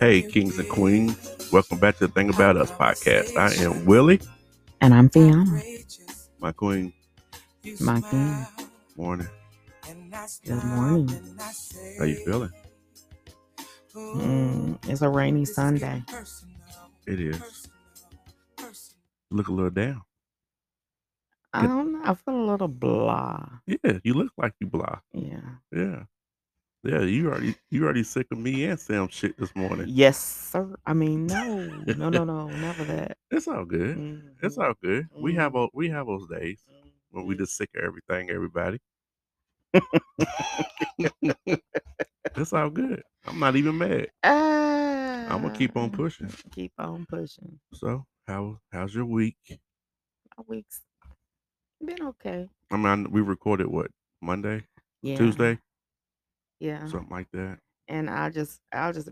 Hey, kings and queens, welcome back to the Thing About Us podcast. I am Willie. And I'm Fiona. My queen. My queen. Morning. Good morning. How you feeling? It's a rainy Sunday. It is. Look a little down. I don't know. I feel a little blah. Yeah, you look like you blah. Yeah. You already sick of me and Sam shit this morning. Yes, sir. I mean, no, never that. It's all good. Mm-hmm. It's all good. Mm-hmm. We have those days when we just sick of everything, everybody. It's all good. I'm not even mad. I'm gonna keep on pushing. So, how's your week? My week's been okay. I mean, we recorded what, Monday? Yeah. Tuesday? Yeah. Something like that. And I'll just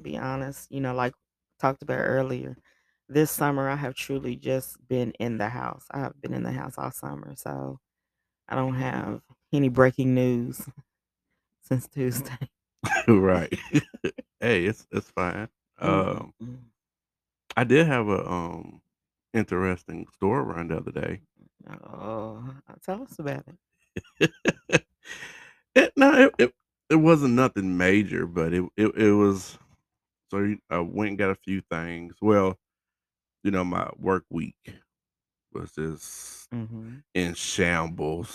be honest, you know, like talked about earlier, this summer I have truly just been in the house. I have been in the house all summer, so I don't have any breaking news since Tuesday. Right. Hey, it's fine. I did have a interesting store run the other day. Oh, tell us about it. It wasn't nothing major, but it was. So I went and got a few things. Well, you know, my work week was just in shambles,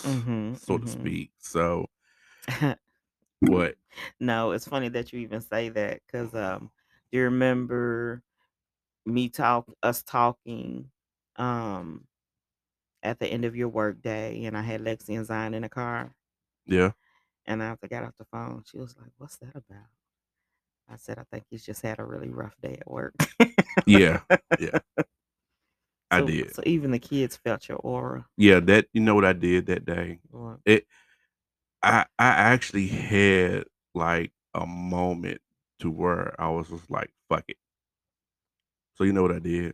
so to speak. So what? No, it's funny that you even say that, because do you remember us talking at the end of your work day, and I had Lexi and Zion in the car? Yeah. And after I got off the phone, she was like, "What's that about?" I said, "I think he's just had a really rough day at work." Yeah. I did. So even the kids felt your aura. Yeah, that, you know what I did that day? What? I actually had like a moment to where I was just like, fuck it. So you know what I did?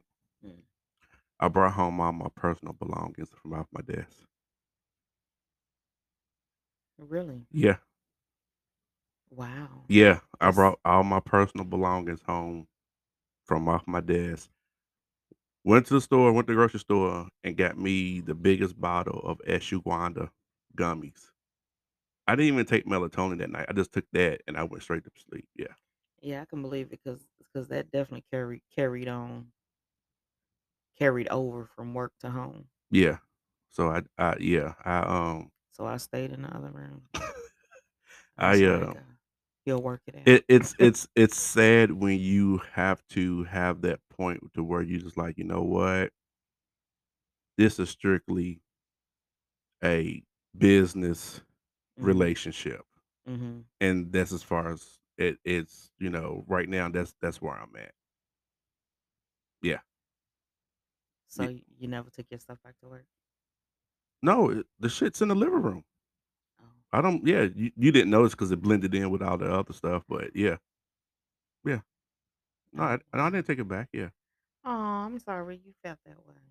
I brought home all my personal belongings from off my desk. Really? Yeah. Wow. Yeah, I brought all my personal belongings home from off my desk. Went to the grocery store, and got me the biggest bottle of Ashwagandha gummies. I didn't even take melatonin that night. I just took that, and I went straight to sleep. Yeah. Yeah, I can believe it, because that definitely carried over from work to home. Yeah. So So I stayed in the other room. You'll work it out. It's sad when you have to have that point to where you just like, you know what, this is strictly a business relationship, and that's as far as it's, you know, right now that's where I'm at. Yeah. So you never took your stuff back to work? No, the shit's in the living room. Oh. I don't. Yeah, you didn't notice because it blended in with all the other stuff. But yeah. No, I didn't take it back. Yeah. Oh, I'm sorry you felt that way.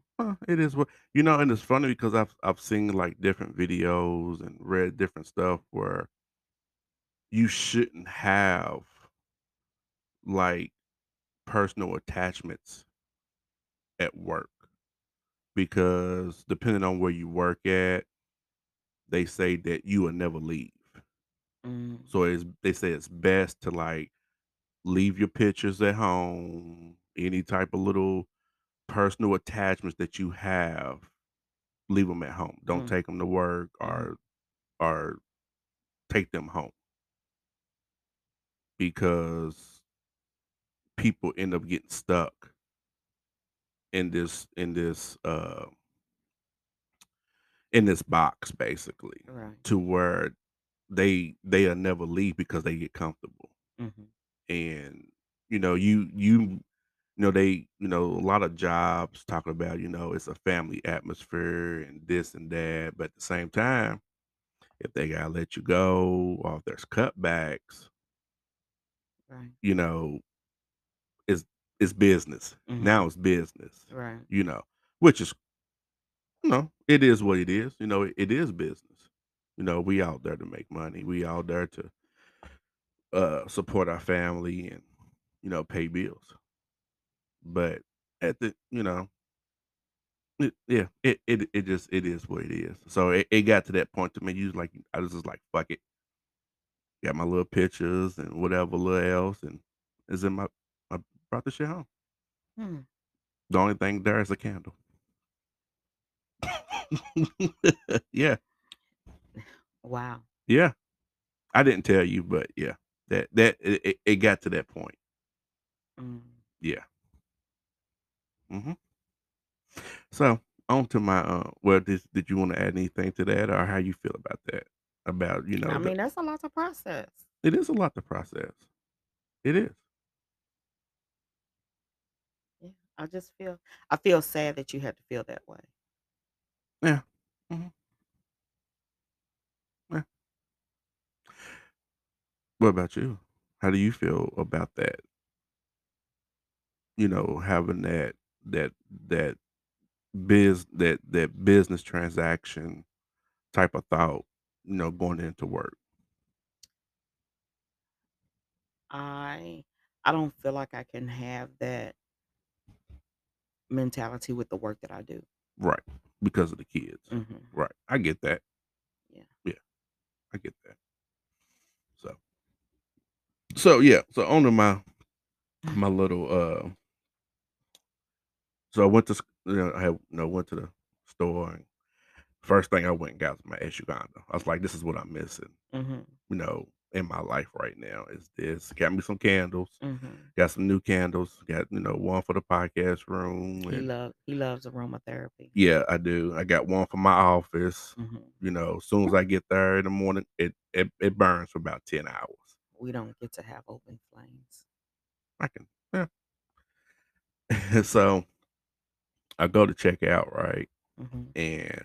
It is what, you know, and it's funny because I've seen like different videos and read different stuff where you shouldn't have like personal attachments at work. Because depending on where you work at, they say that you will never leave. So they say it's best to like leave your pictures at home, any type of little personal attachments that you have, leave them at home. Don't take them to work or take them home, because people end up getting stuck in this box, basically, right, to where they'll never leave because they get comfortable. And you know, you know they, you know, a lot of jobs talk about, you know, it's a family atmosphere and this and that, but at the same time, if they gotta let you go or if there's cutbacks, right, you know, it's business. Now it's business. Right. You know, which is, you know, it is what it is. You know, it is business. We out there to make money. We out there to support our family and pay bills. But at the it is what it is. So it got to that point to me. You was like, I was just like, fuck it. Got my little pictures and whatever little else, and is in my I brought the shit home. Hmm. The only thing there is a candle. Yeah. Wow. Yeah. I didn't tell you, but yeah, it got to that point. Mm. Yeah. Mm-hmm. So on to my did you want to add anything to that, or how you feel about that? About I mean, that's a lot to process. It is a lot to process. It is. Yeah, I feel sad that you had to feel that way. Yeah. Mm-hmm. What about you? How do you feel about that? Having that business transaction type of thought, going into work. I don't feel like I can have that mentality with the work that I do. Right, because of the kids. Mm-hmm. Right, I get that. Yeah, I get that. So yeah, so on to my little so I went to went to the store, and first thing I went and got was my Ashwagandha. I was like, this is what I'm missing, mm-hmm. In my life right now is this. Got me some candles, mm-hmm. Got some new candles, got one for the podcast room. And he loves aromatherapy. Yeah, I do. I got one for my office. Mm-hmm. As soon as I get there in the morning, it burns for about 10 hours. We don't get to have open flames. Yeah. So I go to check out, right? Mm-hmm. And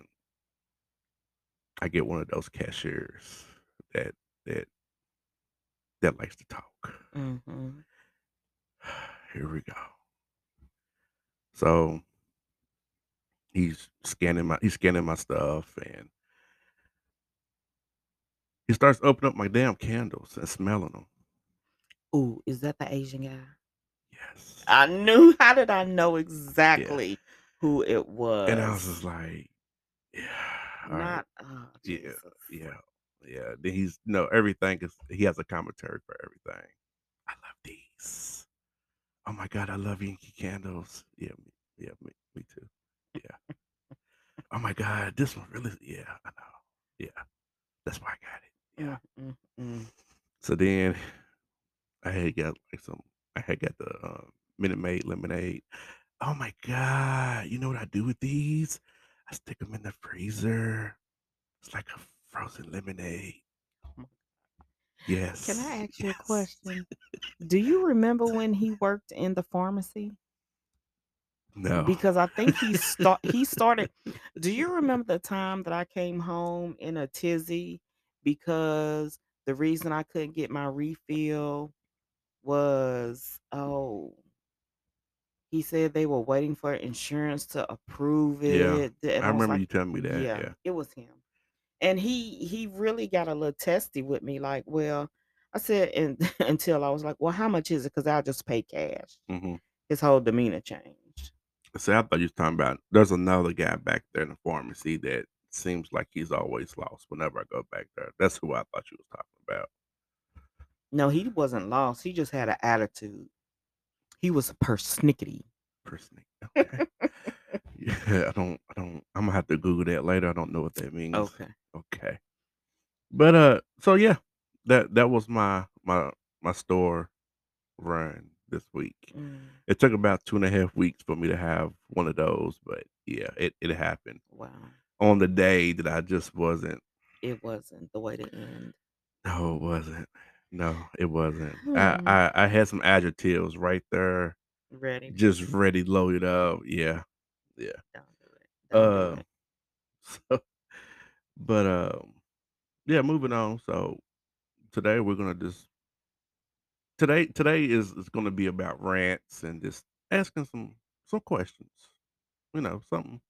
I get one of those cashiers that likes to talk. Mm-hmm. Here we go. So he's scanning my stuff, and he starts opening up my damn candles and smelling them. Ooh, is that the Asian guy? Yes. I knew. How did I know exactly who it was? And I was just like, yeah. Not, right. Oh, Jesus. Yeah. Then he's, everything is, he has a commentary for everything. I love these. Oh my God, I love Yankee candles. Yeah, me too. Yeah. Oh my God, this one really, yeah, I know. Yeah. That's why I got it. Yeah. Mm-hmm. So then I had got the Minute Maid lemonade. Oh my God. You know what I do with these? I stick them in the freezer. It's like a frozen lemonade. Yes. Can I ask you a question? Do you remember when he worked in the pharmacy? No. Because I think he started. Do you remember the time that I came home in a tizzy because the reason I couldn't get my refill was, he said they were waiting for insurance to approve it. Yeah, and I remember you telling me that. Yeah, it was him. And he really got a little testy with me. Like, well, I said, and until I was like, well, how much is it? Because I'll just pay cash. Mm-hmm. His whole demeanor changed. So I thought you were talking about, there's another guy back there in the pharmacy that seems like he's always lost whenever I go back there. That's who I thought you were talking about. No, he wasn't lost. He just had an attitude. He was persnickety. Okay. Yeah, I'm gonna have to Google that later. I don't know what that means. Okay. But so yeah, that was my store run this week. Mm. It took about 2.5 weeks for me to have one of those, but yeah, it happened. Wow. On the day that I just wasn't. It wasn't the way to end. No, it wasn't. I had some adjectives right there. Ready. Just ready, loaded up. Yeah. Yeah. Don't do it. So, but yeah, moving on. So today we're gonna just Today is going to be about rants and just asking some questions, something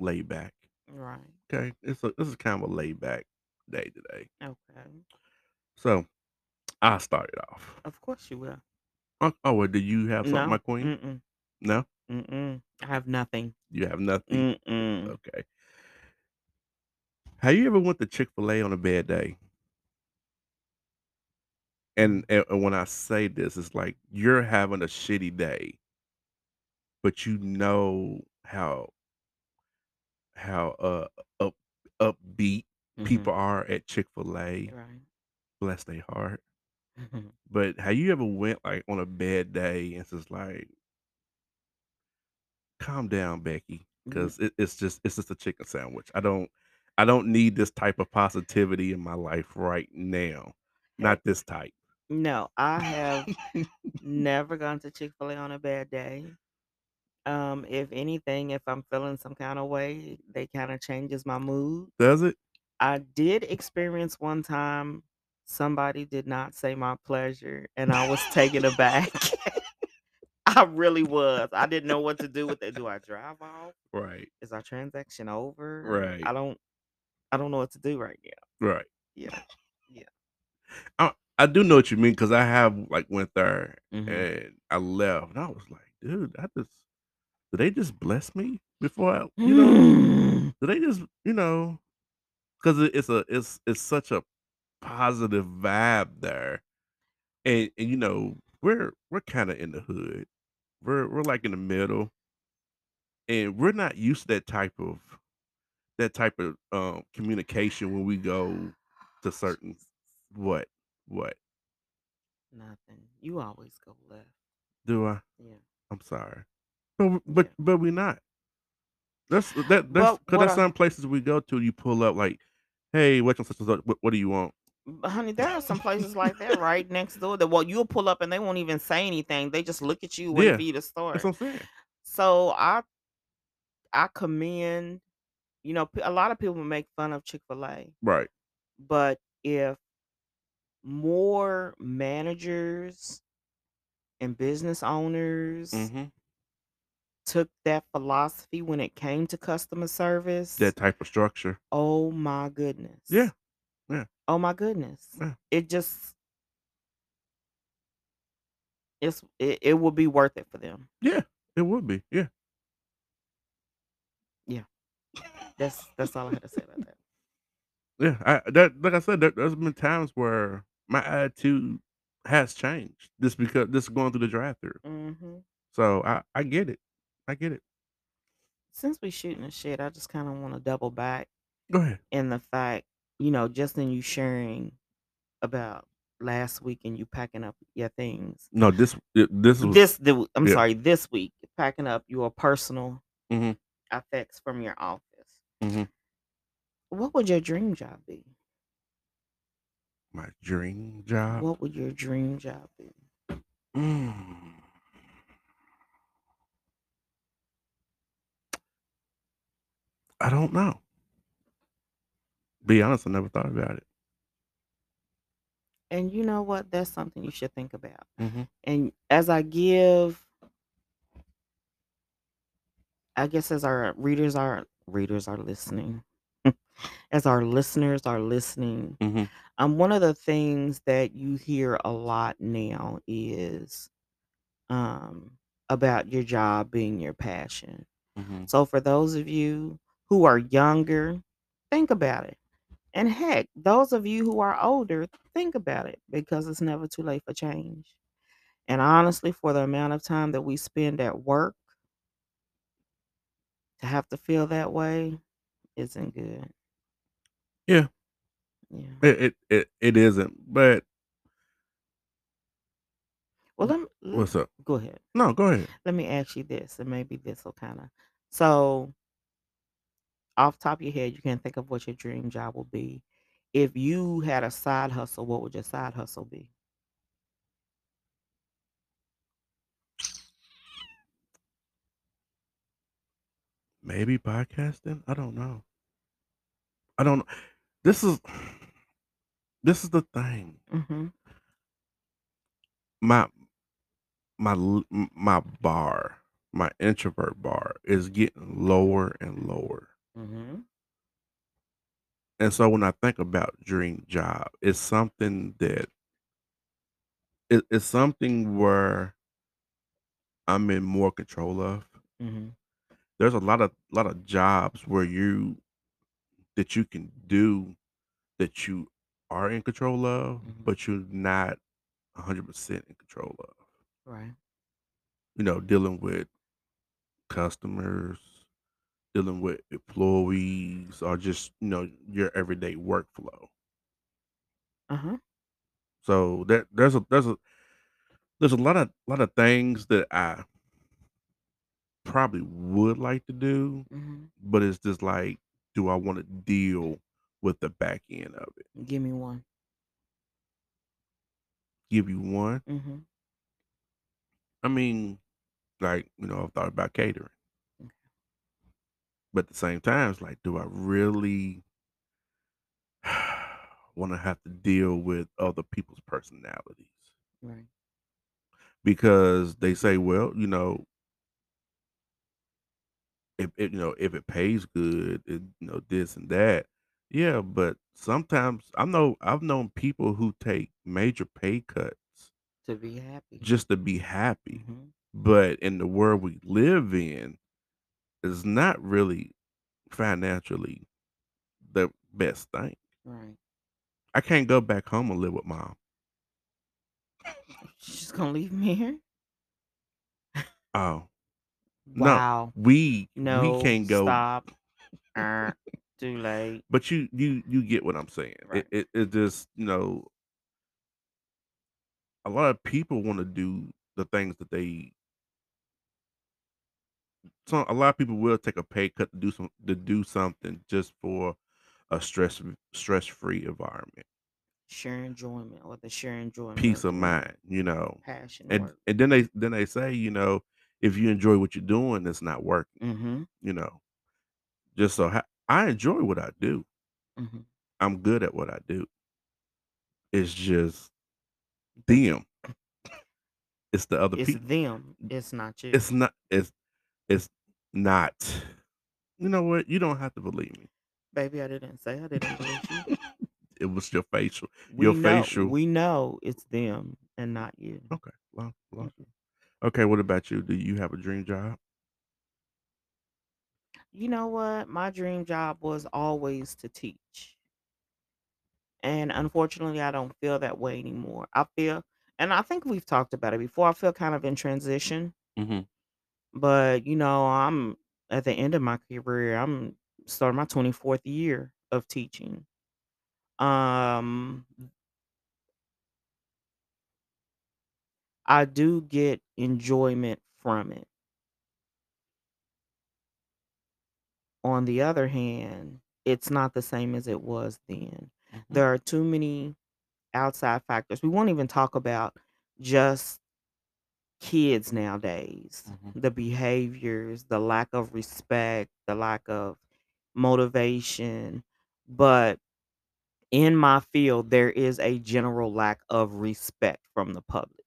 laid back. Right. Okay. This is kind of a laid back day today. Okay. So I started off. Of course you will. Oh, do you have something, my queen? Mm-mm. No? Mm-mm. I have nothing. You have nothing? Mm-mm. Okay. Have you ever went to Chick-fil-A on a bad day? And when I say this, it's like you're having a shitty day, but you know how upbeat people are at Chick-fil-A. Right. Bless their heart. But have you ever went like on a bad day and it's just like, calm down, Becky, because it's just a chicken sandwich. I don't need this type of positivity in my life right now. Not this type. No, I have never gone to Chick-fil-A on a bad day. If anything, if I'm feeling some kind of way, they kind of changes my mood. Does it? I did experience one time somebody did not say my pleasure, and I was taken aback. I really was. I didn't know what to do with it. Do I drive off? Right. Is our transaction over? Right. I don't know what to do right now. Right. Yeah. Yeah. I do know what you mean, because I have like went there and I left and I was like, dude, did they just bless me before I, you know, did they just, you know, because it's such a positive vibe there, and you know, we're kind of in the hood, we're like in the middle, and we're not used to that type of communication when we go to certain. What? Nothing. You always go left. Do I? Yeah. I'm sorry, but we're not. That's because there's some places we go to. You pull up like, hey, what do you want? Honey, there are some places like that right next door that you'll pull up and they won't even say anything. They just look at you, wait for you to start. That's what I'm saying. So I commend. You know, a lot of people make fun of Chick-fil-A. Right. But if more managers and business owners took that philosophy when it came to customer service, that type of structure. Oh my goodness. Yeah. Yeah. Oh my goodness. Yeah. It will be worth it for them. Yeah. It would be. Yeah. Yeah. That's all I had to say about that. Yeah, like I said, there's been times where my attitude has changed just because this is going through the drive-thru. So I get it. I get it. Since we shooting the shit, I just kind of want to double back. Go ahead. In the fact, you know, just in you sharing about last week and you packing up your things. No, this week, packing up your personal effects from your office. What would your dream job be? My dream job? What would your dream job be? I don't know. Be honest, I never thought about it. And you know what? That's something you should think about. And as as our readers are listening, as our listeners are listening, one of the things that you hear a lot now is about your job being your passion. So for those of you who are younger, think about it. And heck, those of you who are older, think about it, because it's never too late for change. And honestly, for the amount of time that we spend at work, to have to feel that way isn't good. Yeah. It isn't. But well, what's up? Go ahead. No, go ahead. Let me ask you this, and maybe this will kind of. So, off the top of your head, you can't think of what your dream job will be. If you had a side hustle, what would your side hustle be? Maybe podcasting? I don't know. I don't know. This is the thing. My bar, my introvert bar, is getting lower and lower. And so when I think about dream job, it's something that it's something where I'm in more control of. hmm There's a lot of jobs where you that you can do that you are in control of, hmm but you're not 100% in control of. Right. Dealing with customers, dealing with employees, or just your everyday workflow. Uh huh. So there's a lot of things that I probably would like to do, hmm but it's just like, do I want to deal with the back end of it? Give me one. Give you one. hmm I mean, I've thought about catering, but at the same time, it's like, do I really want to have to deal with other people's personalities? Right. Because they say, well, if it pays good, and, this and that. Yeah, but sometimes I've known people who take major pay cuts To be happy. just to be happy. hmm But in the world we live in, it's not really financially the best thing. Right. I can't go back home and live with mom. She's just gonna leave me here. Oh no, Wow. we No. can't go. Stop. Uh, Too late. But you get what I'm saying. It Right. it, it just a lot of people want to do the things that they. So a lot of people will take a pay cut to do something just for a stress free environment, Share enjoyment, or the share enjoyment peace of of doing mind, passion and work. and then they say if you enjoy what you're doing, it's not working. Mm-hmm. you know Just so I enjoy what I do. Mm-hmm. I'm good at what I do. It's just them. It's the other It's people. them. It's not you. It's not. It's not. You know what? You don't have to believe me. Baby, I didn't say I didn't believe you. It was your facial. Your We know. facial. We know it's them and not you. Okay. Well. Mhm. Okay. What about you? Do you have a dream job? You know what? My dream job was always to teach. And unfortunately, I don't feel that way anymore. And I think we've talked about it before, I feel kind of in transition, Mm-hmm. but I'm at the end of my career. I'm starting my 24th year of teaching. Um, I do get enjoyment from it. On the other hand, it's not the same as it was then. Mm-hmm. There are too many outside factors. We won't even talk about just kids nowadays, Mm-hmm. the behaviors, the lack of respect, the lack of motivation. But in my field, there is a general lack of respect from the public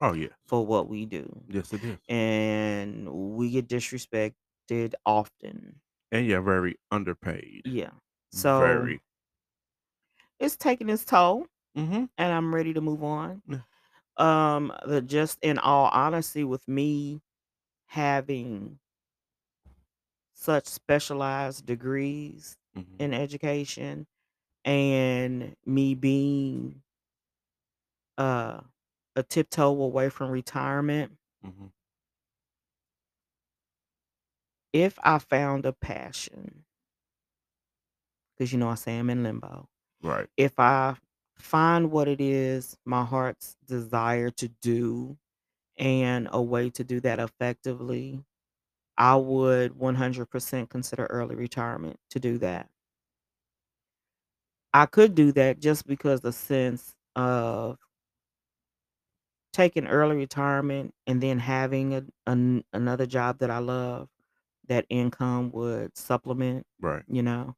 Oh yes, for what we do. yes it is, And we get disrespected often. and you're very underpaid, Yeah. So very. it's taking its toll, Mm-hmm. and I'm ready to move on. Yeah. Just in all honesty, with me having such specialized degrees Mm-hmm. in education and me being uh a tiptoe away from retirement, Mm-hmm. if I found a passion, because I say I'm in limbo, Right. if I find what it is my heart's desire to do and a way to do that effectively, I would 100% consider early retirement to do that. I could do that just because the sense of taking early retirement and then having another job that I love, that income would supplement, Right. you know,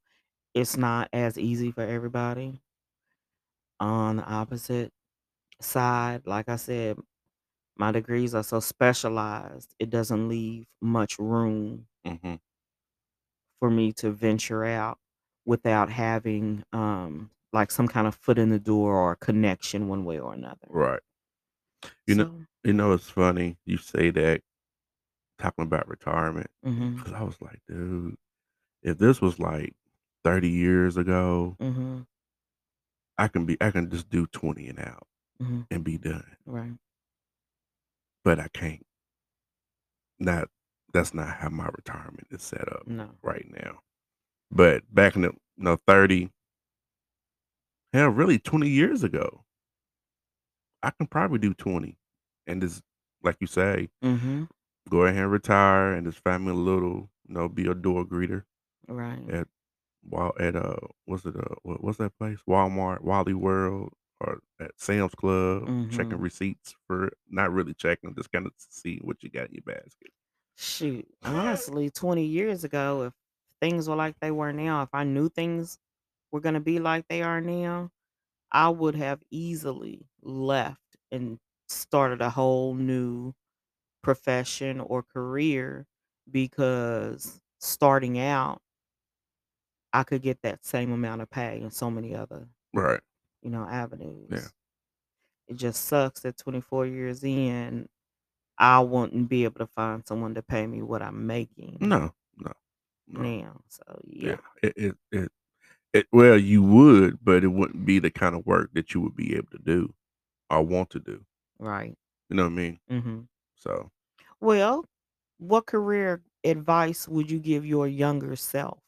it's not as easy for everybody. On the opposite side, like I said, my degrees are so specialized, it doesn't leave much room Mm-hmm. for me to venture out. without having like some kind of foot in the door or connection one way or another. Right. You know, it's funny you say that, talking about retirement, because I was like, dude, if this was like 30 years ago, I can just do 20 and out and be done. Right. But I can't. That's not how my retirement is set up right now. But back in the 30, hell, really 20 years ago, I can probably do 20 and just, like you say, go ahead and retire and just find me a little, be a door greeter. Right. What's that place? Walmart, Wally World, or at Sam's Club, checking receipts for, not really checking, just kind of seeing what you got in your basket. Shoot, honestly, 20 years ago, if things were like they were now, if I knew things were going to be like they are now, I would have easily left and started a whole new profession or career, because starting out, I could get that same amount of pay in so many other avenues. Yeah. It just sucks that 24 years in, I wouldn't be able to find someone to pay me what I'm making. No. Now, so yeah. Well, you would, but it wouldn't be the kind of work that you would be able to do or want to do. Right. You know what I mean? So. Well, what career advice would you give your younger self?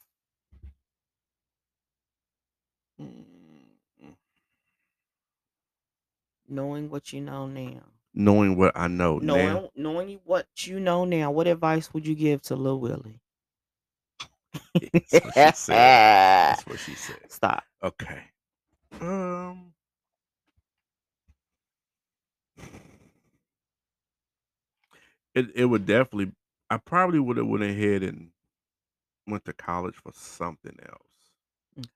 Knowing what you know now. Knowing what I know now. Knowing what you know now, what advice would you give to Lil Willie? That's what she said. Stop. Okay. It would definitely, I probably would have went ahead and went to college for something else.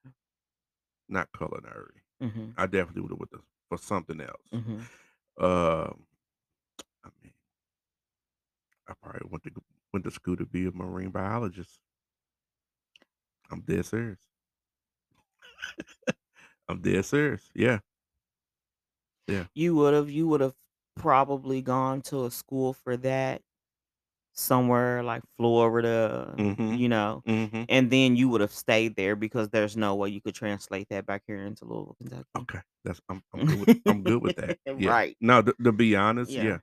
Not culinary. I definitely would have went for something else. I mean, I probably went to school to be a marine biologist. I'm dead serious. I'm dead serious. Yeah. You would have probably gone to a school for that somewhere like Florida, and then you would have stayed there, because there's no way you could translate that back here into Louisville, Kentucky. Okay, I'm good with, I'm good with that. Yeah. Right. No, to be honest, yeah,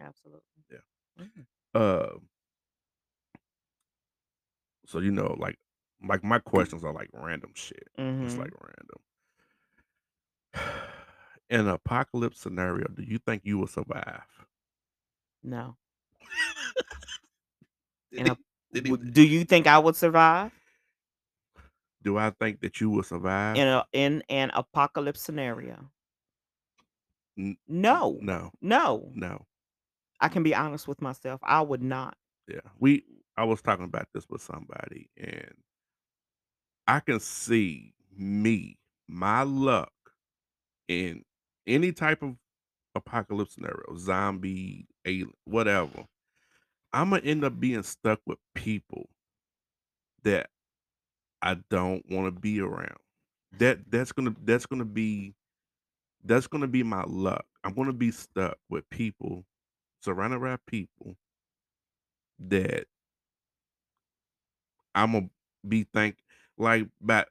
absolutely, yeah. So like my questions are like random shit. It's like random. In an apocalypse scenario, do you think you will survive? No. Do you think I would survive? Do I think that you will survive in an apocalypse scenario? No. I can be honest with myself. I would not. Yeah, I was talking about this with somebody, and I can see my luck in any type of apocalypse scenario, zombie, alien, whatever. I'm going to end up being stuck with people that I don't want to be around. That's going to be my luck. I'm going to be stuck with people, surrounded by people that I'm going to be thinking, like by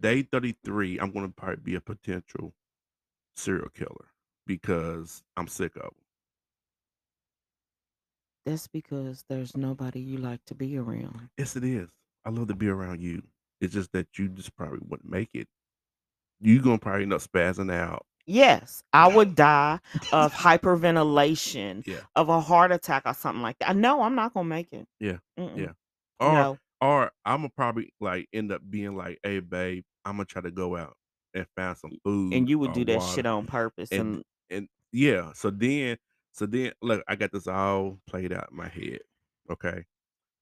day 33, I'm going to probably be a potential serial killer because I'm sick of them. That's because there's nobody you like to be around. Yes, it is. I love to be around you. It's just that you just probably wouldn't make it. You're going to probably end up spazzing out. Yes, I would die of hyperventilation, of a heart attack or something like that. No, I'm not going to make it. Yeah. Yeah. Or I'm going to probably like end up being like, hey, babe, I'm going to try to go out and find some food. And you would do that shit on purpose. And yeah. So then, look, I got this all played out in my head, okay?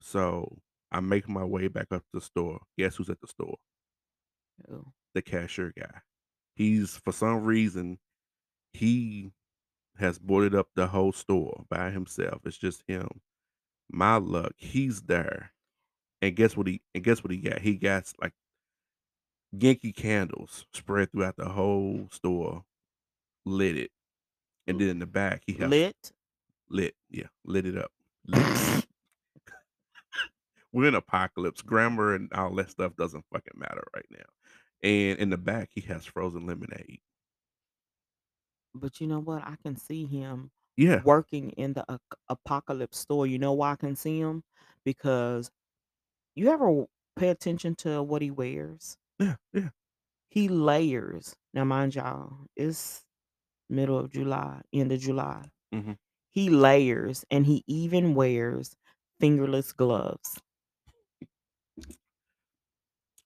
So I make my way back up to the store. Guess who's at the store? Oh. The cashier guy. He's, for some reason, he has boarded up the whole store by himself. It's just him. My luck, he's there. And guess what he got? He got like Yankee candles spread throughout the whole store, lit it. And then in the back he had lit it up. Lit. We're in apocalypse. Grammar and all that stuff doesn't fucking matter right now. And in the back, he has frozen lemonade. But you know what? I can see him working in the apocalypse store. You know why I can see him? Because you ever pay attention to what he wears? Yeah, yeah. He layers. Now, mind y'all, it's middle of July, end of July. Mm-hmm. He layers, and he even wears fingerless gloves.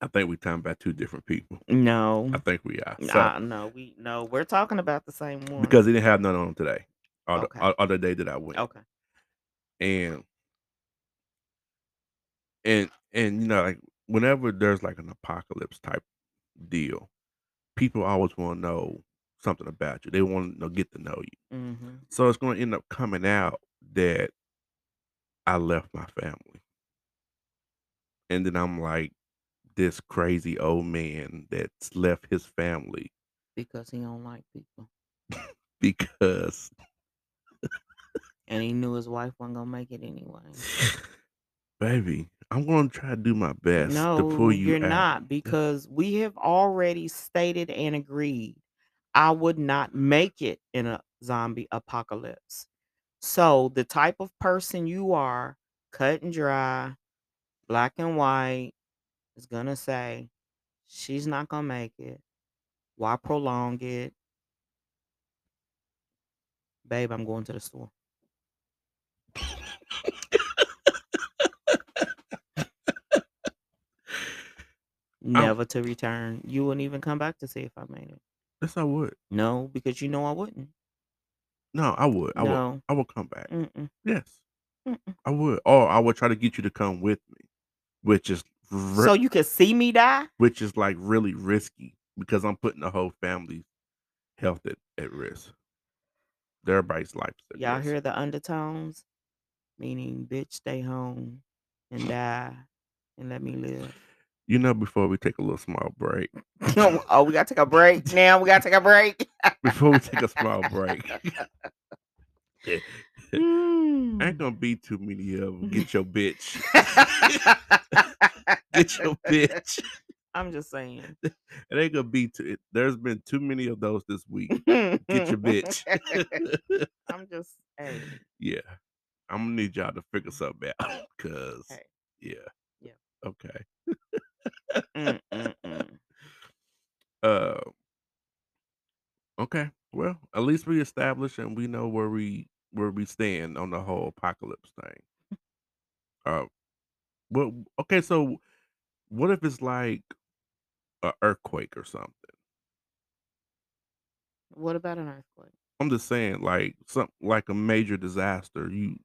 I think we're talking about two different people. No. I think we are. So, we're talking about the same one. Because he didn't have none on today. The day that I went. Okay. And you know, like whenever there's like an apocalypse type deal, people always want to know something about you. They want to get to know you. Mm-hmm. So it's going to end up coming out that I left my family. And then I'm like, this crazy old man that's left his family because he don't like people. Because and he knew his wife wasn't gonna make it anyway. Baby, I'm gonna try to do my best to pull you out. You're not, because we have already stated and agreed I would not make it in a zombie apocalypse. So the type of person you are, cut and dry, black and white, is going to say, she's not going to make it. Why prolong it? Babe, I'm going to the store. Never to return. You wouldn't even come back to see if I made it. Yes, I would. No, because you know I wouldn't. No, I would. I would come back. Mm-mm. Yes. Mm-mm. I would. Or I would try to get you to come with me, which is so you can see me die, which is like really risky because I'm putting the whole family's health at risk. Everybody's life. Y'all hear the undertones, meaning bitch, stay home and die, and let me live. You know, before we take a little small break. Oh, we gotta take a break now. We gotta take a break before we take a small break. Ain't gonna be too many of them. Get your bitch. Get your bitch. I'm just saying. It ain't gonna be too. There's been too many of those this week. Get your bitch. I'm just. Hey. Yeah, I'm gonna need y'all to figure something out. Cause yeah. Okay. Okay. Well, at least we established and we know where we stand on the whole apocalypse thing. Well, okay, so what if it's like an earthquake or something? What about an earthquake? I'm just saying, like a major disaster. You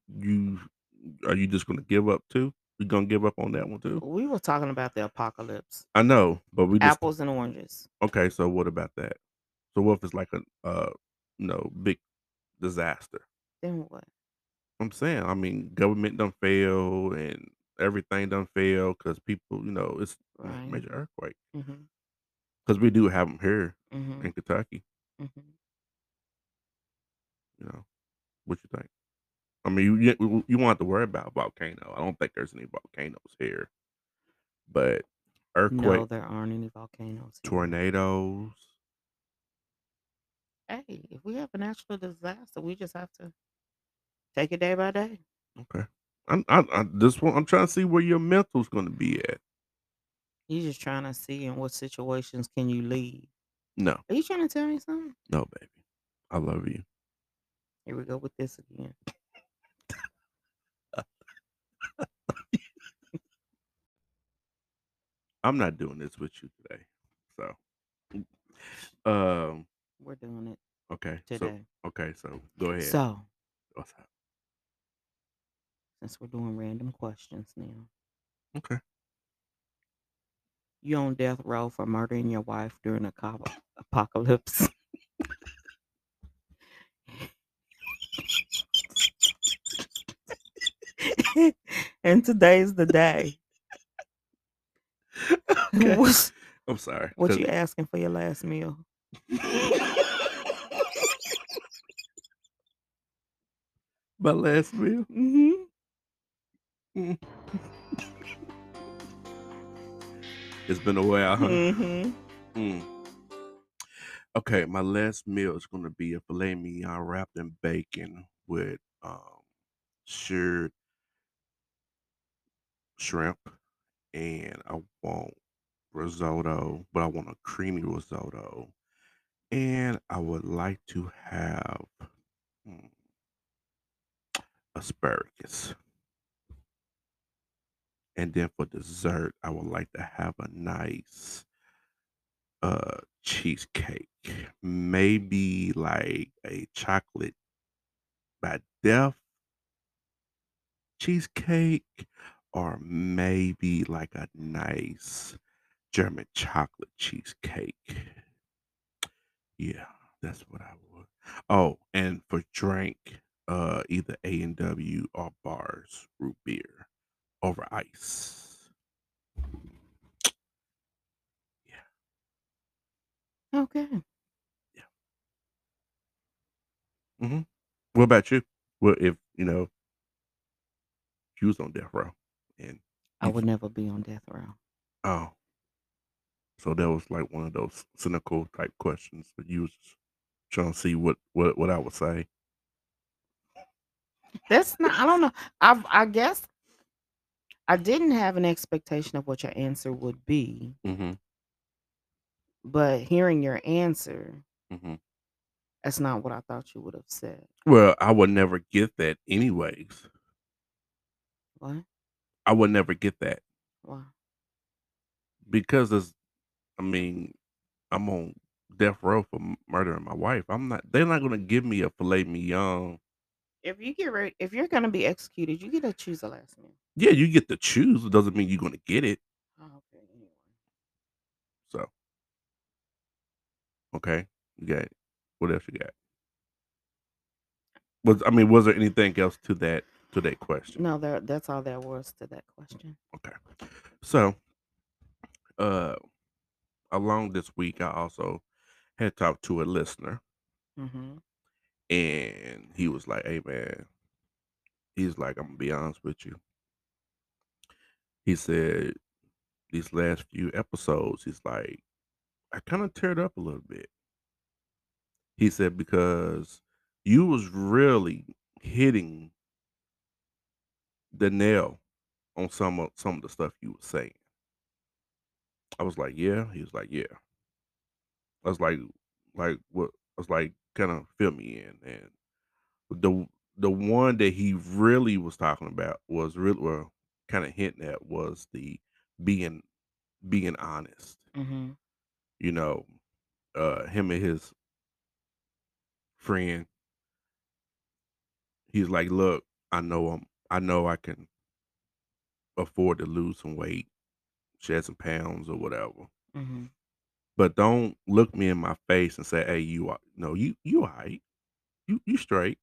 are you just gonna give up too? You gonna give up on that one too? We were talking about the apocalypse. I know, but we just apples and oranges. Okay, so what about that? So what if it's like a big disaster? Then what? I'm saying, I mean, government done fail and everything done fail because people, it's a major earthquake. Because we do have them here in Kentucky. Mm-hmm. What you think? I mean, you won't have to worry about a volcano. I don't think there's any volcanoes here. But earthquake. No, there aren't any volcanoes here. Tornadoes. Hey, if we have a natural disaster, we just have to take it day by day. Okay. I'm trying to see where your mental's going to be at. You're just trying to see in what situations can you leave. No. Are you trying to tell me something? No, baby. I love you. Here we go with this again. I'm not doing this with you today. So, we're doing it. Okay. Today. So go ahead. So. What's up? Since we're doing random questions now. Okay. You on death row for murdering your wife during a apocalypse. And today's the day. Okay. I'm sorry. What you asking for your last meal? My last meal? Mm-hmm. It's been a while, huh? Mm-hmm. Mm. Okay, my last meal is going to be a filet mignon wrapped in bacon with shrimp, and I want risotto, but I want a creamy risotto, and I would like to have asparagus. And then for dessert, I would like to have a nice cheesecake, maybe like a chocolate by death cheesecake, or maybe like a nice German chocolate cheesecake. Yeah, that's what I would. Oh, and for drink, either A&W or bars, root beer over ice. Yeah. Okay. Yeah. Mm-hmm. What about you? Well, if, you was on death row. And I would never be on death row. Oh. So that was like one of those cynical type questions, but you was trying to see what I would say. That's not, I don't know. I guess I didn't have an expectation of what your answer would be. Mm-hmm. But hearing your answer, mm-hmm. that's not what I thought you would have said. Well, I would never get that anyways. What? I would never get that. Why? Because I'm on death row for murdering my wife. They're not going to give me a filet mignon. If you're going to be executed, you get to choose the last meal. Yeah, you get to choose. It doesn't mean you're going to get it. Oh, okay. Anyway. So. Okay. You got it. What else you got? Was there anything else to that question? No, that's all there was to that question. Okay. So, along this week, I also had talked to a listener. Mm-hmm. And he was like, hey, man, he's like, I'm going to be honest with you. He said, these last few episodes, he's like, I kind of teared up a little bit. He said, because you was really hitting the nail on some of the stuff you were saying. I was like, yeah. He was like, yeah. I was like what? I was like, kind of fill me in. And the one that he really was talking about was kind of hinting at was the being honest. Mm-hmm. Him and his friend. He's like, look, I know I can afford to lose some weight, shed some pounds or whatever. Mm-hmm. But don't look me in my face and say, hey, you all right. You straight.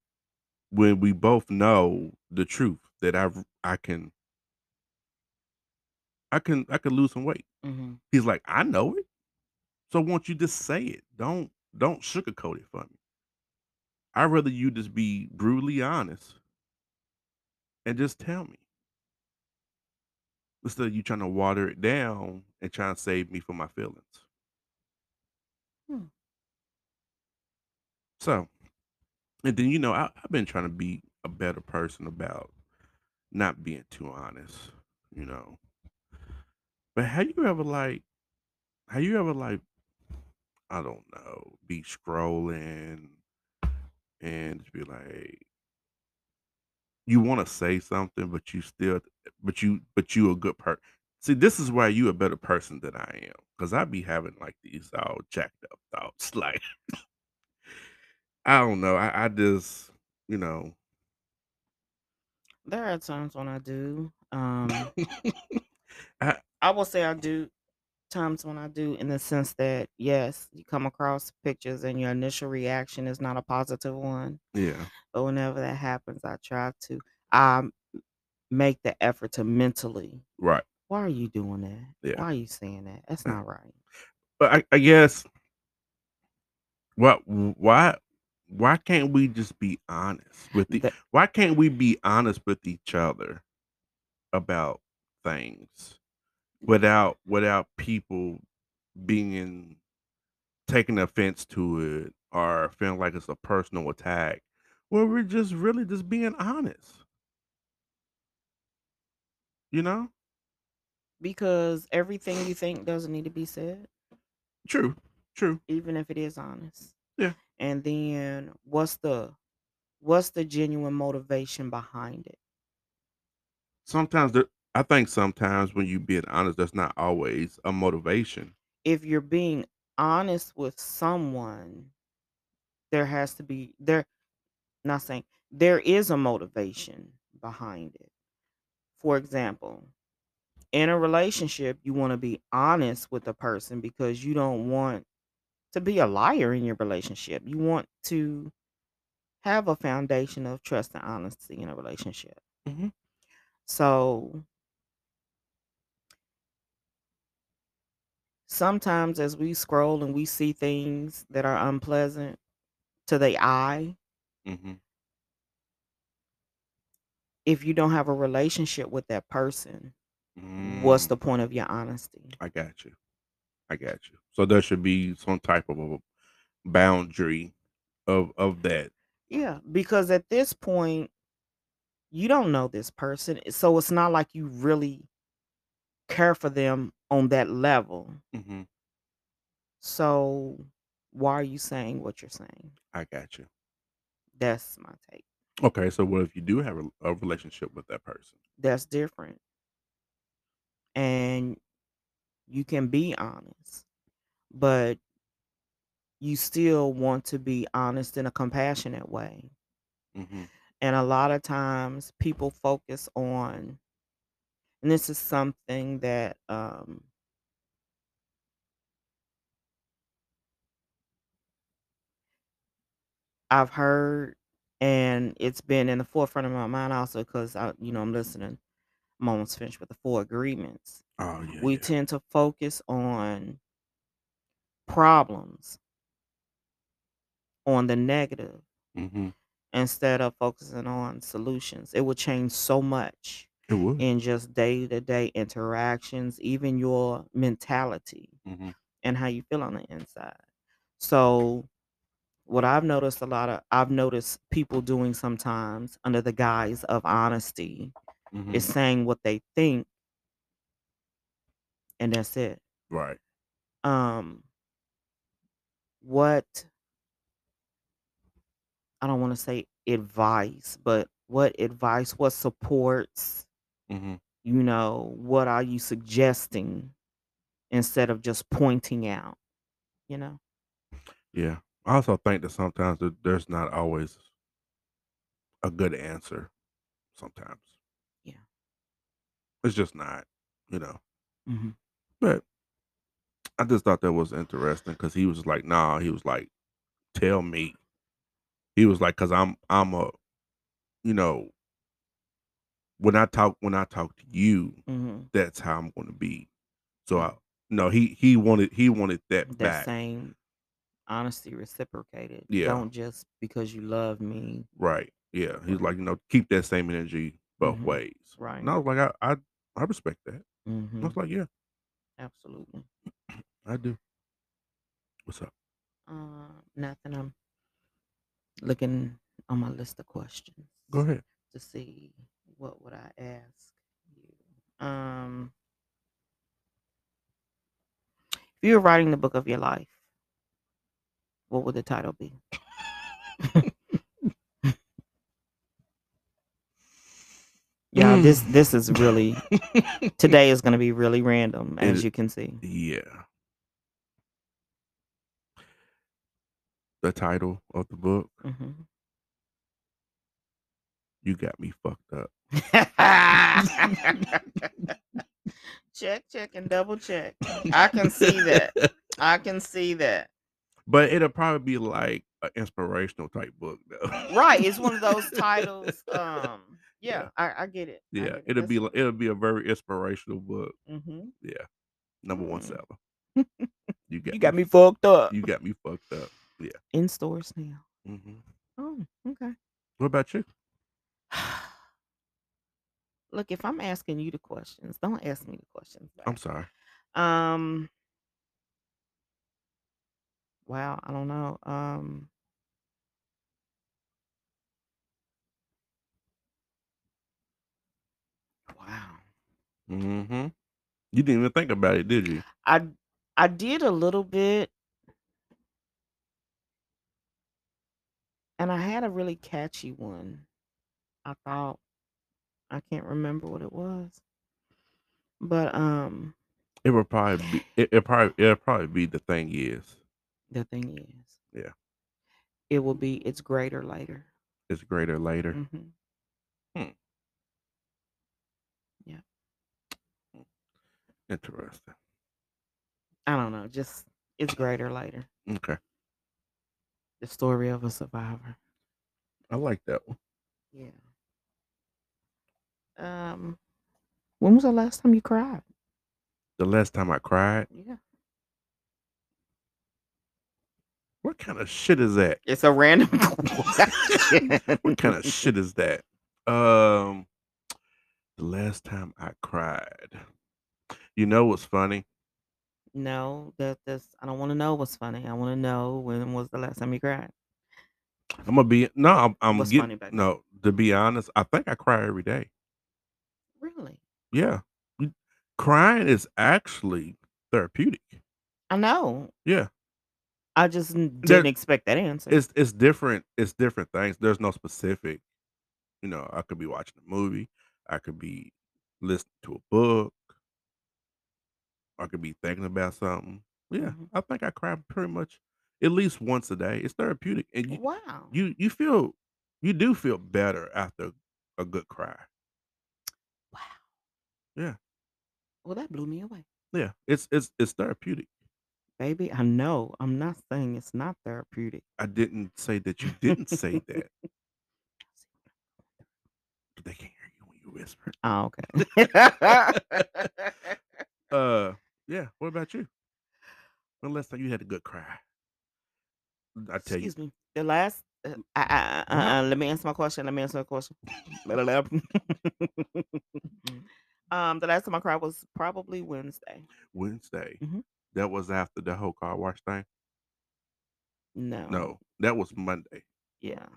When we both know the truth that I can lose some weight. Mm-hmm. He's like, I know it. So won't you just say it? Don't sugarcoat it for me. I'd rather you just be brutally honest and just tell me. Instead of you trying to water it down and trying to save me from my feelings. So, and then, I've been trying to be a better person about not being too honest, but have you ever I don't know, be scrolling and just be like, you want to say something, but you still, but you a good person. See, this is why you a better person than I am, because I be having like these all jacked up thoughts. Like, I don't know. I just, There are times when I do. I will say I do times when I do, in the sense that, yes, you come across pictures and your initial reaction is not a positive one. Yeah. But whenever that happens, I try to make the effort to mentally. Right. Why are you doing that? Yeah. Why are you saying that? That's not right. But I guess why can't we just be honest with the why can't we be honest with each other about things without people being taking offense to it or feeling like it's a personal attack? Well, we're just really just being honest. You know? Because everything you think doesn't need to be said. True. Even if it is honest. Yeah. And then what's the genuine motivation behind it? I think sometimes when you being honest, that's not always a motivation. If you're being honest with someone, there is a motivation behind it. For example, in a relationship, you want to be honest with a person because you don't want to be a liar in your relationship. You want to have a foundation of trust and honesty in a relationship. Mm-hmm. So sometimes as we scroll and we see things that are unpleasant to the eye, mm-hmm. if you don't have a relationship with that person, what's the point of your honesty? I got you. So there should be some type of a boundary of that. Yeah, because at this point, you don't know this person. So it's not like you really care for them on that level. Mm-hmm. So why are you saying what you're saying? I got you. That's my take. Okay, so what if you do have a relationship with that person? That's different. And you can be honest, but you still want to be honest in a compassionate way. Mm-hmm. And a lot of times people focus on, and this is something that I've heard, and it's been in the forefront of my mind also because I'm listening. I'm almost finished with the Four Agreements. Oh, yeah, we tend to focus on problems, on the negative, mm-hmm. instead of focusing on solutions. It will change so much in just day-to-day interactions, even your mentality mm-hmm. and how you feel on the inside. So what I've noticed people doing sometimes under the guise of honesty, mm-hmm. is saying what they think, and that's it. Right. I don't want to say advice, but what supports, mm-hmm. What are you suggesting instead of just pointing out, Yeah. I also think that sometimes there's not always a good answer sometimes. It's just not, Mm-hmm. But I just thought that was interesting because he was like, "Nah," he was like, "Tell me." He was like, "Cause I'm when I talk to you, mm-hmm. that's how I'm going to be." So he wanted that back. Same honesty reciprocated. Yeah. Don't just because you love me. Right. Yeah. He's like, keep that same energy both mm-hmm. ways. Right. And I was like, I respect that. Mm-hmm. I was like, yeah. Absolutely. I do. What's up? Nothing. I'm looking on my list of questions. Go ahead. To see what would I ask you. If you were writing the book of your life, what would the title be? Yeah, this is really, today is going to be really random, as you can see. Yeah. The title of the book, mm-hmm. You Got Me Fucked Up. Check, and double check. I can see that. But it'll probably be like an inspirational type book, though. Right, it's one of those titles, Yeah, I get it. I Yeah, get it. it'll That's be it'll be a very inspirational book. Mm-hmm. Yeah, number one Mm. seller. You got You got me fucked up. you got me fucked up. Yeah. In stores now. hmm Oh, okay. What about you? Look, if I'm asking you the questions, don't ask me the questions I'm back. sorry. Um, Wow, I don't know. Wow. hmm You didn't even think about it, did you? I I did a little bit, and I had a really catchy one. I thought I can't remember what it was, but It would probably be. It'll probably be the thing is. the thing is, Yeah. it will be. It's greater later. It's greater later. hmm Hmm. Yeah, Interesting. I don't know. Just it's greater later. Okay. The story of a survivor. I like that one. Yeah. Um, When was the last time you cried? The last time I cried, Yeah. what kind of shit is that? It's a random question. What kind of shit is that? The last time I cried. You know what's funny? No, that's I don't want to know what's funny. I want to know when was the last time you cried. I'm gonna be no. I'm What's funny getting about that? no. To be honest, I think I cry every day. Really? Yeah, Mm, crying is actually therapeutic. I know. Yeah, I just There- didn't expect that answer. It's different. It's different things. There's no specific. I could be watching a movie. I could be listening to a book. I could be thinking about something. Yeah, Mhm. I think I cry pretty much at least once a day. It's therapeutic, and you Wow. you you feel you do feel better after a good cry. Wow. Yeah, Well, that blew me away. yeah. It's therapeutic. Baby, I know. I'm not saying it's not therapeutic. I didn't say that you didn't say that, but they can't hear you when you whisper. Oh, okay. Uh, Yeah. What about you? When last time you had a good cry? I tell you, Excuse me. The last. No. Let me answer my question. Let me answer the question. Blah, blah, blah. The last time I cried was probably Wednesday. Wednesday. Mhm. That was after the whole car wash thing. No. No, that was Monday. Yeah.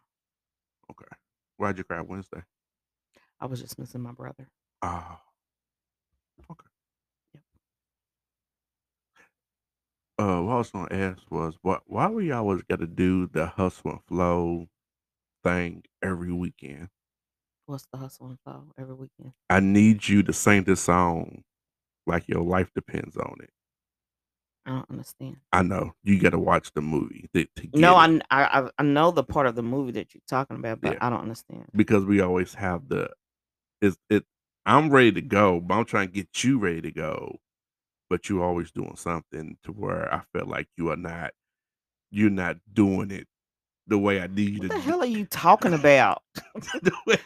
Okay. Why'd you cry Wednesday? I was just missing my brother. Oh, okay. Yep. What I was gonna ask was why we always gotta do the hustle and flow thing every weekend? What's the hustle and flow every weekend? I need you to sing this song like your life depends on it. I don't understand. I know you gotta watch the movie to No, get it I know the part of the movie that you're talking about, but Yeah. I don't understand. because we always have the is it. I'm ready to go, but I'm trying to get you ready to go. But you always doing something to where I feel like you're not doing it the way I need you What to the do. hell are you talking about? The way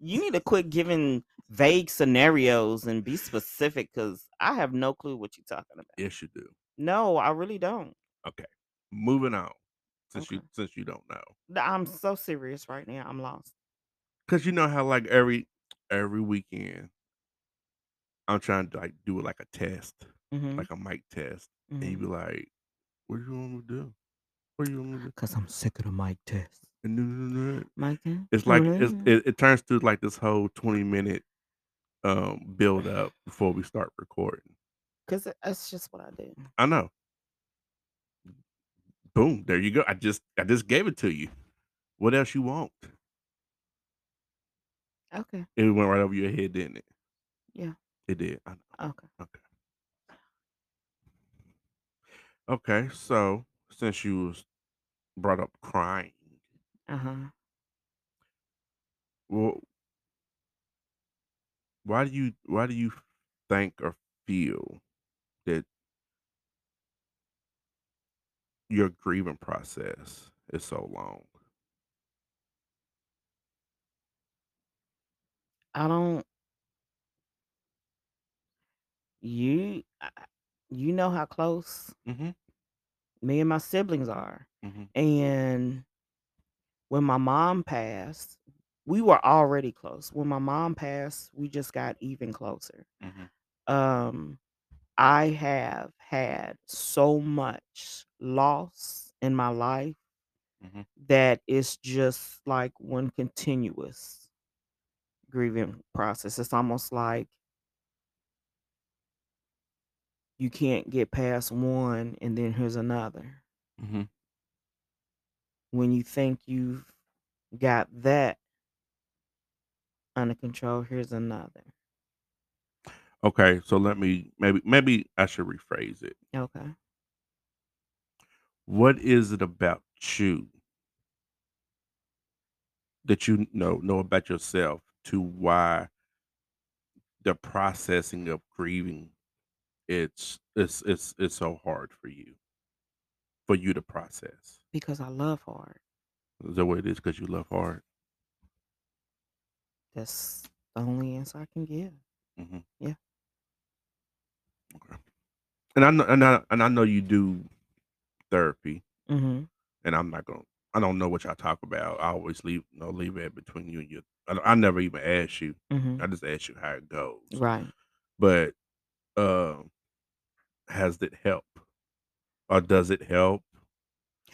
You need to quit giving vague scenarios and be specific because I have no clue what you're talking about. yes, you do. No, I really don't. Okay, moving on. Since you Okay. since you don't know, I'm so serious right now. I'm lost. because you know how like every weekend I'm trying to like do like a test, Mm-hmm. like a mic test, and you be like, "What do you want me to do? What do you want me to do?" Because I'm sick of the mic test. And Mic test? it's like it turns to like this whole 20-minute build up before we start recording. Because that's just what I do. I know. Boom, there you go. I just gave it to you. What else you want? Okay. It went right over your head, didn't it? Yeah. It did. I know. Okay. Okay. Okay. So since you was brought up crying, Uh huh. well, why do you think or feel that your grieving process is so long? I don't you I- you know how close Mm-hmm. me and my siblings are. Mm-hmm. And when my mom passed, we were already close. When my mom passed, we just got even closer. Mm-hmm. Um, I have had so much loss in my life Mm-hmm. that it's just like one continuous grieving process. It's almost like you can't get past one and then here's another. Mm-hmm. When you think you've got that under control, here's another. Okay, so let me maybe I should rephrase it. Okay. What is it about you that you know about yourself to why the processing of grieving it's so hard for you to process? Because I love hard. Is that what it is? Because you love hard. That's the only answer I can give. Mm-hmm. Yeah. Okay. And I know you do therapy, Mm-hmm. and I'm not gonna. I don't know what y'all talk about. I always leave it between you and your. I never even ask you. Mm-hmm. I just ask you how it goes. Right. But um, has it help or does it help?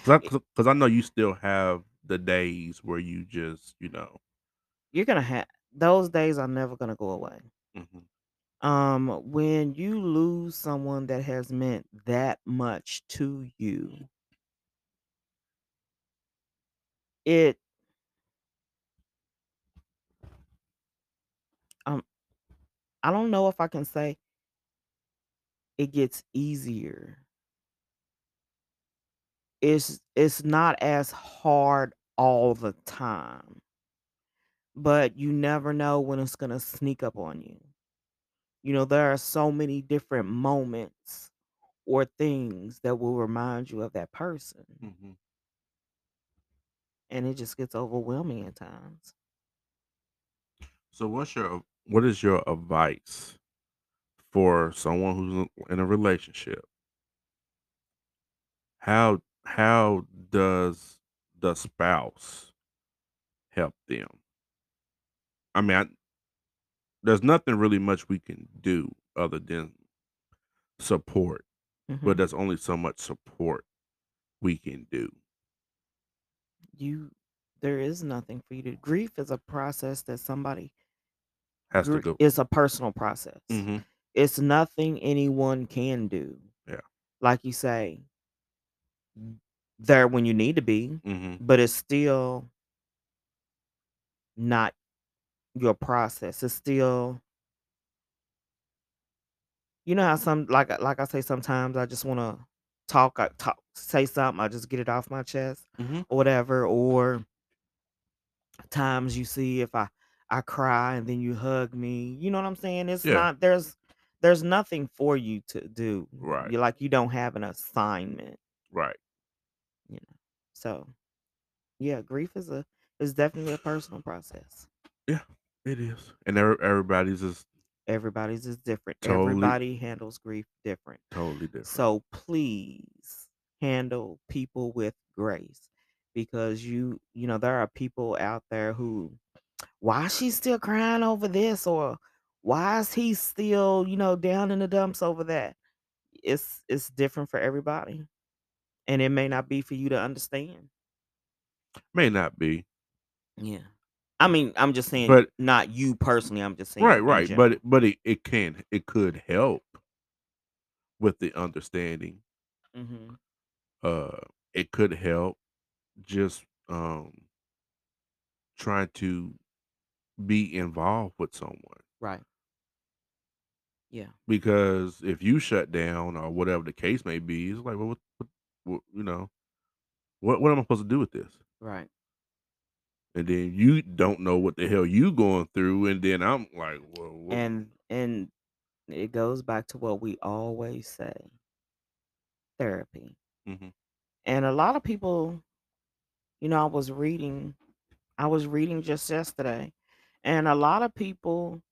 It- Because I know you still have the days where you just You're gonna have those days are never gonna go away. hmm When you lose someone that has meant that much to you, it um I don't know if I can say it gets easier. It's not as hard all the time, but you never know when it's gonna sneak up on you. There are so many different moments or things that will remind you of that person, hmm and it just gets overwhelming at times. So what is your advice for someone who's in a relationship? How does the spouse help them? I mean, there's nothing really much we can do other than support, but hmm there's only so much support we can do. You There is nothing for you to Grief is a process that somebody Has to go. is a personal process. hmm It's nothing anyone can do. Yeah. Like you say, there when you need to be, hmm but it's still not your process. It's still how some like I say sometimes I just want to talk, say something, I just get it off my chest hmm or whatever. Or times you see if I cry and then you hug me. You know what I'm saying? It's Yeah. not there's nothing for you to do. Right. You don't have an assignment, Right. you know. So yeah, grief is definitely a personal process. Yeah. It is. And everybody's is Everybody's is different. totally, Everybody handles grief different. totally different. So please handle people with grace, because there are people out there who, why she's still crying over this, or why is he still, down in the dumps over that. It's different for everybody, and it may not be for you to understand. May not be, Yeah. I mean, I'm just saying, but not you personally, I'm just saying in general. But it could help with the understanding. hmm Uh, It could help just trying to be involved with someone, Right. Yeah. because if you shut down or whatever the case may be, it's like, well, what what am I supposed to do with this? Right. And then you don't know what the hell you going through, and then I'm like, well, And it goes back to what we always say: therapy. Mhm. And a lot of people, I was reading just yesterday, And a lot of people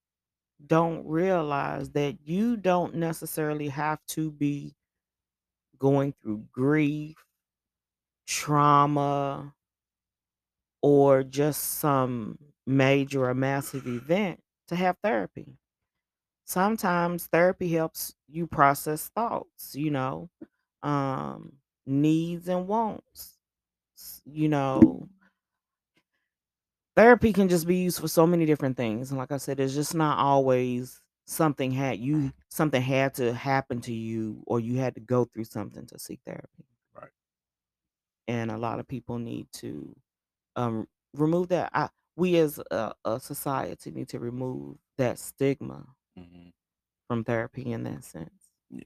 don't realize that you don't necessarily have to be going through grief, trauma, or just some major or massive event to have therapy. Sometimes therapy helps you process thoughts, needs and wants. Therapy can just be used for so many different things. And like I said, it's just not always something had to happen to you, or you had to go through something to seek therapy. Right. And a lot of people need to remove that. We as a society need to remove that stigma mm-hmm. from therapy in that sense. Yeah.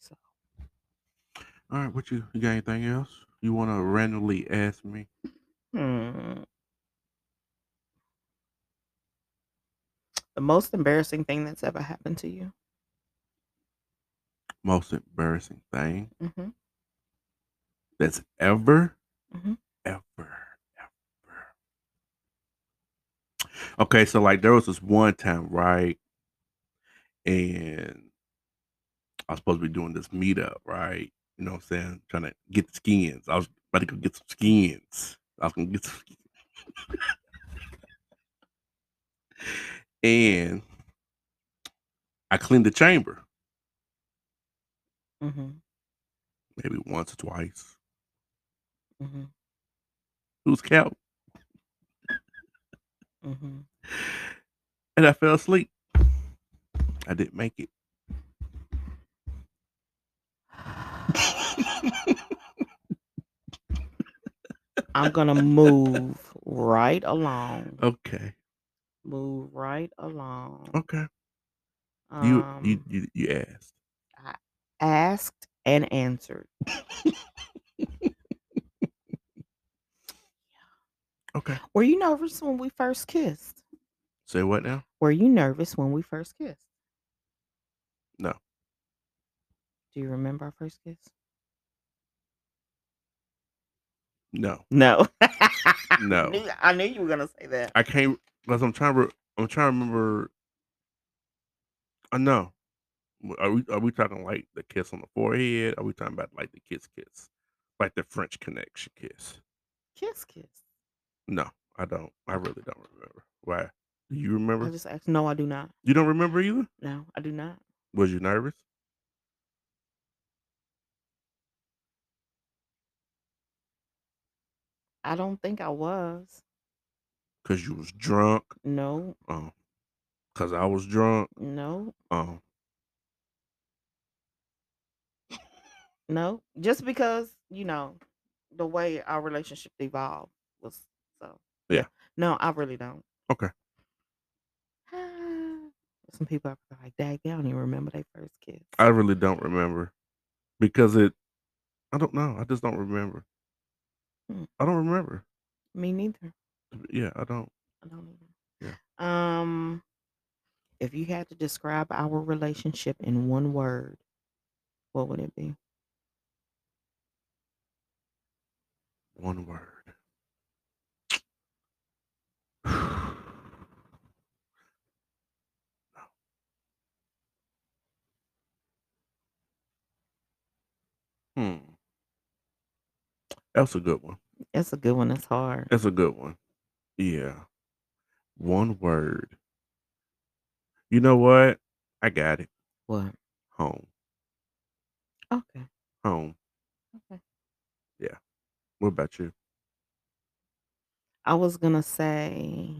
So. All right. What you got? Anything else you want to randomly ask me? The most embarrassing thing that's ever happened to you. Most embarrassing thing mm-hmm. that's ever, mm-hmm. ever. Okay, so like there was this one time, right? And I was supposed to be doing this meetup, right? You know what I'm saying? Trying to get the skins. I was about to go get some skins. And I cleaned the chamber. Mm-hmm. Maybe once or twice. Mm-hmm. It was cow. Mm-hmm. And I fell asleep. I didn't make it. I'm going to move right along. Okay. Move right along. Okay. You asked. I asked and answered. Okay. Were you nervous when we first kissed? Say what now? Were you nervous when we first kissed? No. Do you remember our first kiss? No. No. I knew you were gonna say that. I can't. Because I'm trying to remember. I know. Are we talking like the kiss on the forehead? Are we talking about like the kiss, like the French Connection kiss? Kiss. No, I don't. I really don't remember. Why? Do you remember? I just asked. No, I do not. You don't remember either? No, I do not. Was you nervous? I don't think I was. Because you was drunk? No. Because I was drunk? No. No. Just because, the way our relationship evolved was so. Yeah. No, I really don't. Okay. Some people are like, dang, they don't even remember their first kiss. I really don't remember. Because I don't know. I just don't remember. I don't remember. Me neither. Yeah, I don't either. Yeah. If you had to describe our relationship in one word, what would it be? One word. No. That's a good one. That's a good one. That's hard. That's a good one. Yeah. One word. You know what? I got it. What? Home. Okay. Home. Okay. Yeah. What about you? I was going to say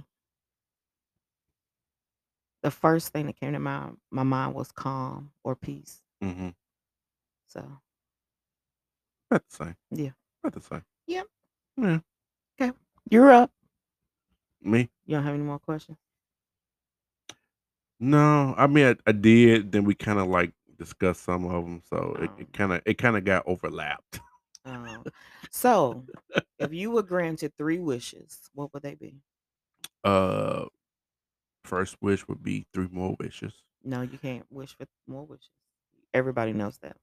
the first thing that came to my mind was calm or peace. Mm-hmm. So. About the same. Yeah. About the same. Yep. Yeah. Okay. You're up. Me? You don't have any more questions? No, I mean I did. Then we kind of like discussed some of them, so it kind of got overlapped. So, if you were granted three wishes, what would they be? First wish would be three more wishes. No, you can't wish for more wishes. Everybody knows that.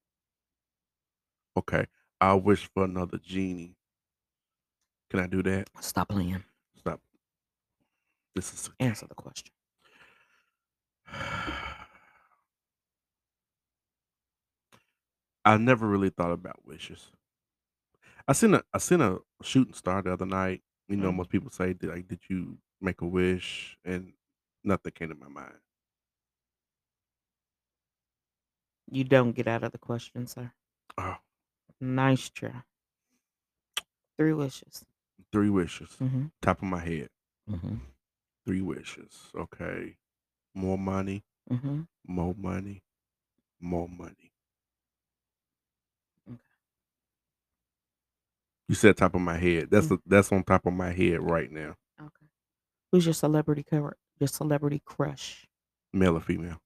Okay, I wish for another genie. Can I do that? Stop playing. This is to answer the question. I never really thought about wishes. I seen a shooting star the other night. You know, most people say, did you make a wish? And nothing came to my mind. You don't get out of the question, sir. Oh, Nice try. Three wishes. Three wishes. Top of my head. Three wishes. Okay. More money. More money. More money. Okay. You said top of my head. That's on top of my head right now. Okay. Who's your celebrity cover? Your celebrity crush? Male or female?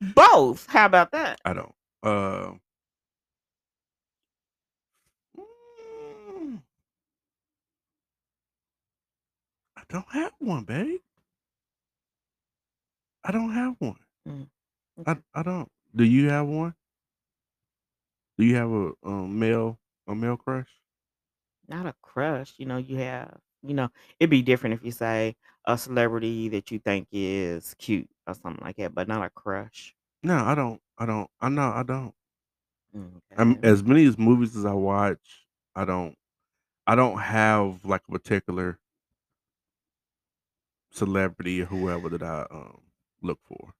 Both. How about that? I don't. I don't have one, babe. I don't have one. Okay. I don't. Do you have one? Do you have a male crush? Not a crush. It'd be different if you say a celebrity that you think is cute or something like that, but not a crush. No, I don't. I know I don't. Okay. As many as movies as I watch, I don't have like a particular celebrity or whoever that I look for.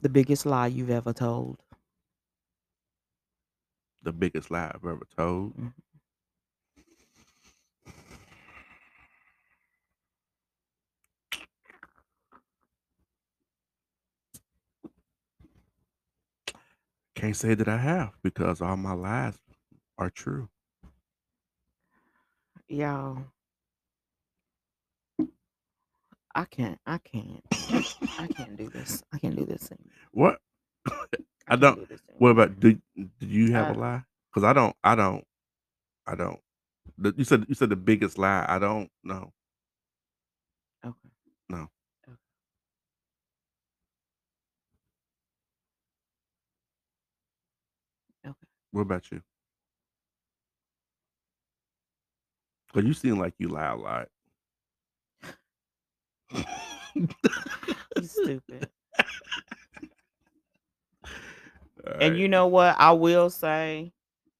The biggest lie you've ever told. The biggest lie I've ever told. Can't say that I have, because all my lies are true. Y'all, I can't do this. I can't do this anymore. What? I don't. What about do you have a lie? Because I don't. You said the biggest lie. I don't know. Okay. No. What about you? But you seem like you lie a lot. You stupid. Right. And you know what? I will say,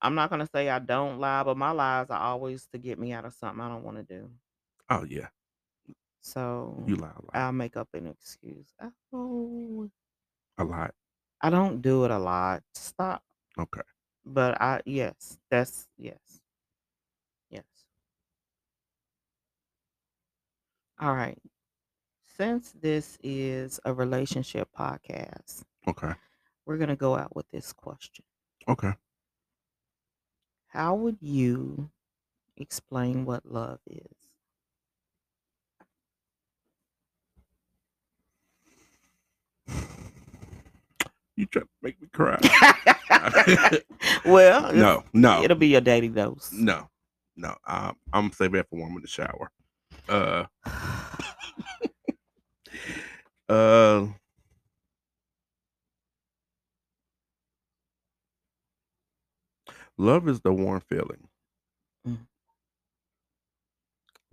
I'm not going to say I don't lie, but my lies are always to get me out of something I don't want to do. Oh, yeah. So you lie a lot. I'll make up an excuse. Oh. A lot. I don't do it a lot. Stop. Okay. But yes. All right. Since this is a relationship podcast, okay, we're gonna go out with this question. Okay. How would you explain what love is? You try to make me cry. Well, no. It'll be your daily dose. No. I'm gonna save that for warm in the shower. Love is the warm feeling.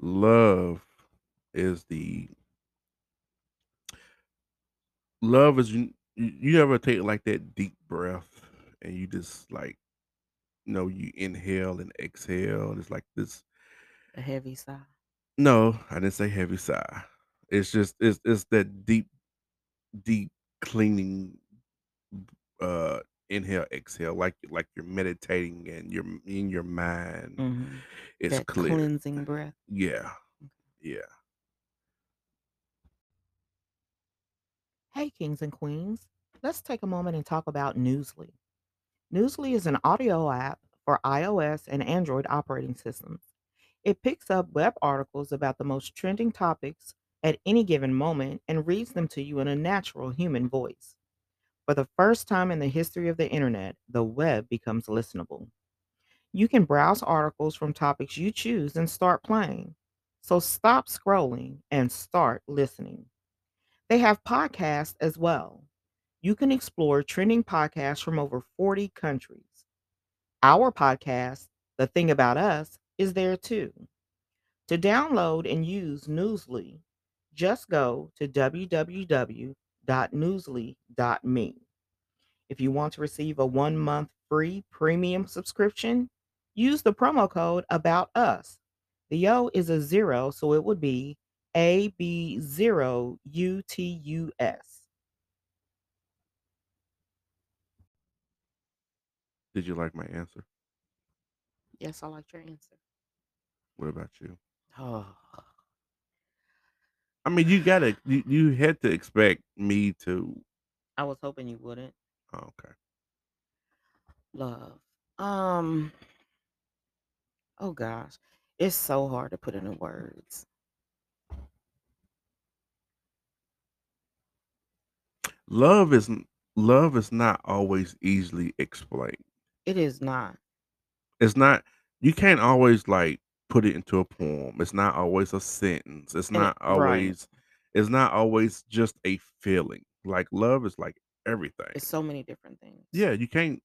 Love is. You ever take like that deep breath and you just like, you inhale and exhale, and it's like this. A heavy sigh. No, I didn't say heavy sigh. It's just it's that deep cleaning inhale, exhale, like you're meditating and you're in your mind. It's that clear. Cleansing breath. Yeah. Yeah. Hey, kings and queens, let's take a moment and talk about Newsly. Newsly is an audio app for iOS and Android operating systems. It picks up web articles about the most trending topics at any given moment and reads them to you in a natural human voice. For the first time in the history of the internet, the web becomes listenable. You can browse articles from topics you choose and start playing. So stop scrolling and start listening. They have podcasts as well. You can explore trending podcasts from over 40 countries. Our podcast, The Thing About Us, is there too. To download and use Newsly, just go to www.newsly.me. If you want to receive a 1-month free premium subscription, use the promo code ABOUTUS. The O is a 0, so it would be AB0UTUS. Did you like my answer? Yes, I liked your answer. What about you? Oh. I mean, you had to expect me to. I was hoping you wouldn't. Oh, okay. Love. Oh gosh, it's so hard to put into words. Love is not always easily explained. It is not. It's not. You can't always like put it into a poem. It's not always a sentence. It's not always just a feeling. Like love is like everything. It's so many different things. Yeah, you can't.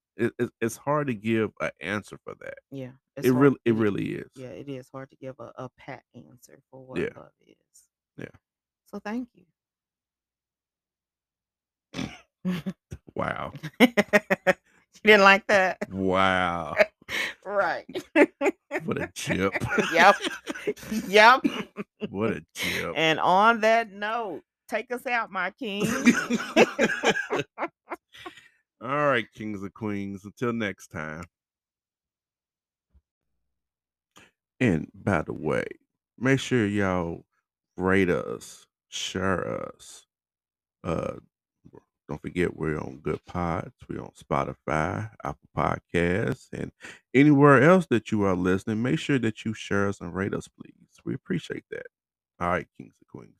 It's hard to give an answer for that. Yeah, it really is. Yeah, it is hard to give a pat answer for what love is. Yeah. So thank you. Wow. You didn't like that? Wow. Right. What a chip. Yep. What a chip. And on that note, take us out, my king. All right, kings and queens. Until next time. And by the way, make sure y'all rate us, share us, don't forget, we're on Good Pods. We're on Spotify, Apple Podcasts, and anywhere else that you are listening. Make sure that you share us and rate us, please. We appreciate that. All right, kings and queens.